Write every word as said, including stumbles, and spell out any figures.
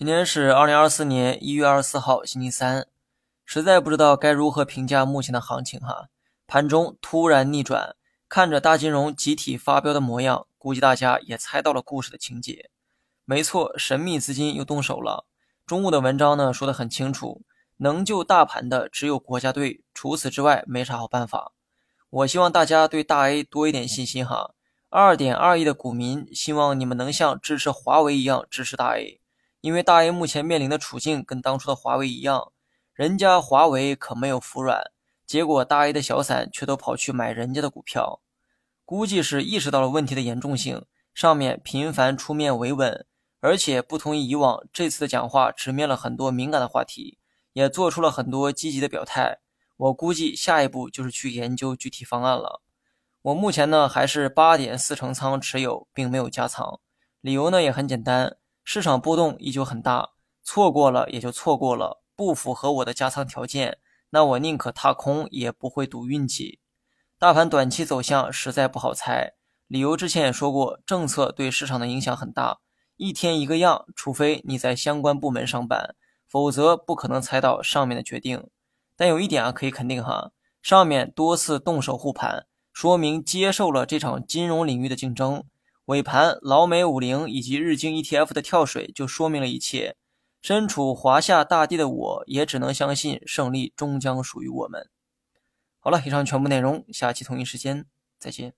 今天是二零二四年一月二十四号星期三，实在不知道该如何评价目前的行情哈。盘中突然逆转，看着大金融集体发飙的模样，估计大家也猜到了故事的情节。没错，神秘资金又动手了。中午的文章呢说得很清楚，能救大盘的只有国家队，除此之外没啥好办法。我希望大家对大 A 多一点信心哈。二点二亿的股民，希望你们能像支持华为一样支持大 A， 因为大 A 目前面临的处境跟当初的华为一样，人家华为可没有服软，结果大 A 的小散却都跑去买人家的股票，估计是意识到了问题的严重性，上面频繁出面维稳，而且不同于以往，这次的讲话直面了很多敏感的话题，也做出了很多积极的表态，我估计下一步就是去研究具体方案了。我目前呢还是 八点四 成仓持有，并没有加仓，理由呢也很简单，市场波动依旧很大，错过了也就错过了，不符合我的加仓条件，那我宁可踏空也不会赌运气。大盘短期走向实在不好猜，理由之前也说过，政策对市场的影响很大，一天一个样，除非你在相关部门上班，否则不可能猜到上面的决定。但有一点啊可以肯定哈，上面多次动手护盘，说明接受了这场金融领域的竞争。尾盘老美五十以及日经 E T F 的跳水就说明了一切，身处华夏大地的我也只能相信胜利终将属于我们。好了，以上全部内容，下期同一时间再见。